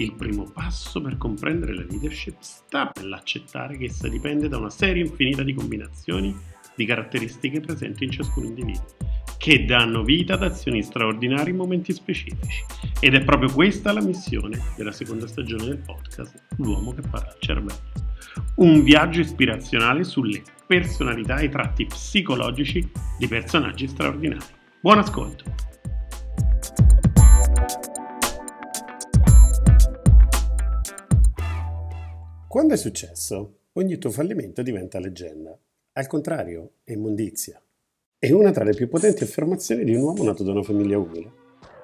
Il primo passo per comprendere la leadership sta nell'accettare che essa dipende da una serie infinita di combinazioni di caratteristiche presenti in ciascun individuo, che danno vita ad azioni straordinarie in momenti specifici. Ed è proprio questa la missione della seconda stagione del podcast L'Uomo che parla al cervello. Un viaggio ispirazionale sulle personalità e i tratti psicologici di personaggi straordinari. Buon ascolto! Quando è successo, ogni tuo fallimento diventa leggenda. Al contrario, è immondizia. È una tra le più potenti affermazioni di un uomo nato da una famiglia umile,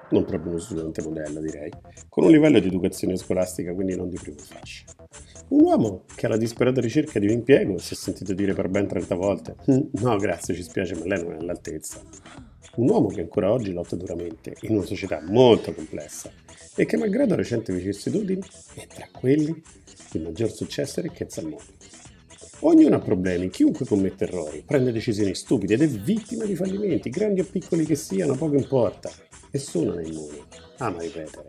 non proprio uno studente modello direi, con un livello di educazione scolastica quindi non di prima fascia. Un uomo che alla disperata ricerca di un impiego si è sentito dire per ben 30 volte «No grazie, ci spiace, ma lei non è all'altezza». Un uomo che ancora oggi lotta duramente in una società molto complessa e che malgrado recenti vicissitudini è tra quelli di maggior successo e ricchezza al mondo. Ognuno ha problemi, chiunque commette errori, prende decisioni stupide ed è vittima di fallimenti, grandi o piccoli che siano, poco importa. Nessuno ne è immune, ama ripetere.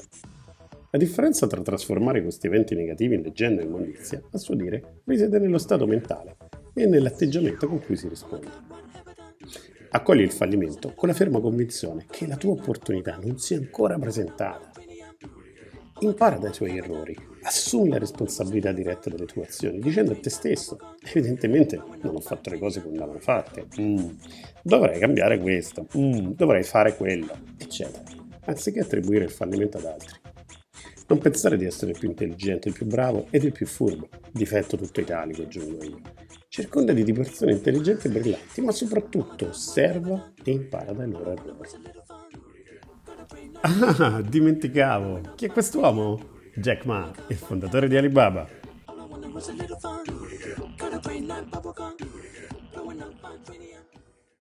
La differenza tra trasformare questi eventi negativi in leggenda e immondizia, a suo dire, risiede nello stato mentale e nell'atteggiamento con cui si risponde. Accogli il fallimento con la ferma convinzione che la tua opportunità non sia ancora presentata. Impara dai tuoi errori, assumi la responsabilità diretta delle tue azioni, dicendo a te stesso, evidentemente non ho fatto le cose come l'avrei fatte, dovrei cambiare questo, dovrei fare quello, eccetera, anziché attribuire il fallimento ad altri. Non pensare di essere il più intelligente, il più bravo ed il più furbo, difetto tutto italico, aggiungo io. Circondati di persone intelligenti e brillanti, ma soprattutto osserva e impara dai loro errori. Ah, dimenticavo! Chi è quest'uomo? Jack Ma, il fondatore di Alibaba.